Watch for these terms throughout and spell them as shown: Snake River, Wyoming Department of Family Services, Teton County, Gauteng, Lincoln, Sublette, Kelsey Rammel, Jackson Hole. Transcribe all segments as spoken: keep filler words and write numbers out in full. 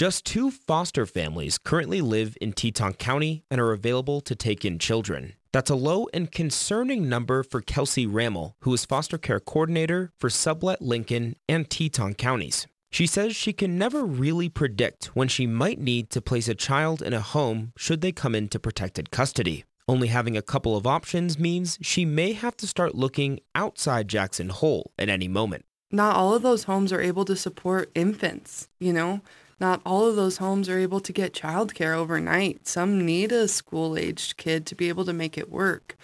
Just two foster families currently live in Teton County and are available to take in children. That's a low and concerning number for Kelsey Rammel, who is foster care coordinator for Sublette, Lincoln, and Teton counties. She says she can never really predict when she might need to place a child in a home should they come into protected custody. Only having a couple of options means she may have to start looking outside Jackson Hole at any moment. Not all of those homes are able to support infants, you know? Not all of those homes are able to get childcare overnight. Some need a school-aged kid to be able to make it work.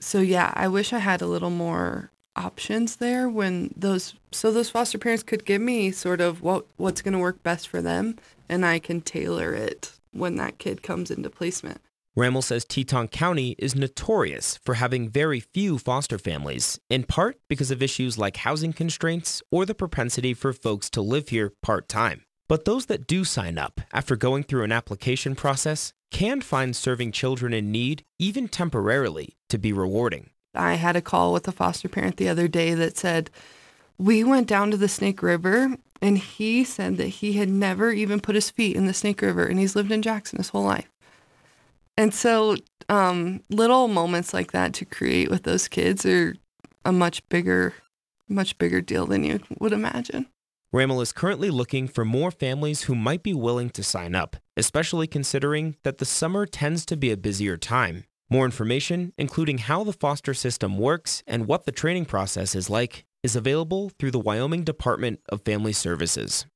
So yeah, I wish I had a little more options there when those so those foster parents could give me sort of what what's going to work best for them, and I can tailor it when that kid comes into placement. Rammel says Teton County is notorious for having very few foster families, in part because of issues like housing constraints or the propensity for folks to live here part-time. But those that do sign up after going through an application process can find serving children in need, even temporarily, to be rewarding. I had a call with a foster parent the other day that said, we went down to the Snake River, and he said that he had never even put his feet in the Snake River, and he's lived in Jackson his whole life. And so um, little moments like that to create with those kids are a much bigger, much bigger deal than you would imagine. Rammel is currently looking for more families who might be willing to sign up, especially considering that the summer tends to be a busier time. More information, including how the foster system works and what the training process is like, is available through the Wyoming Department of Family Services.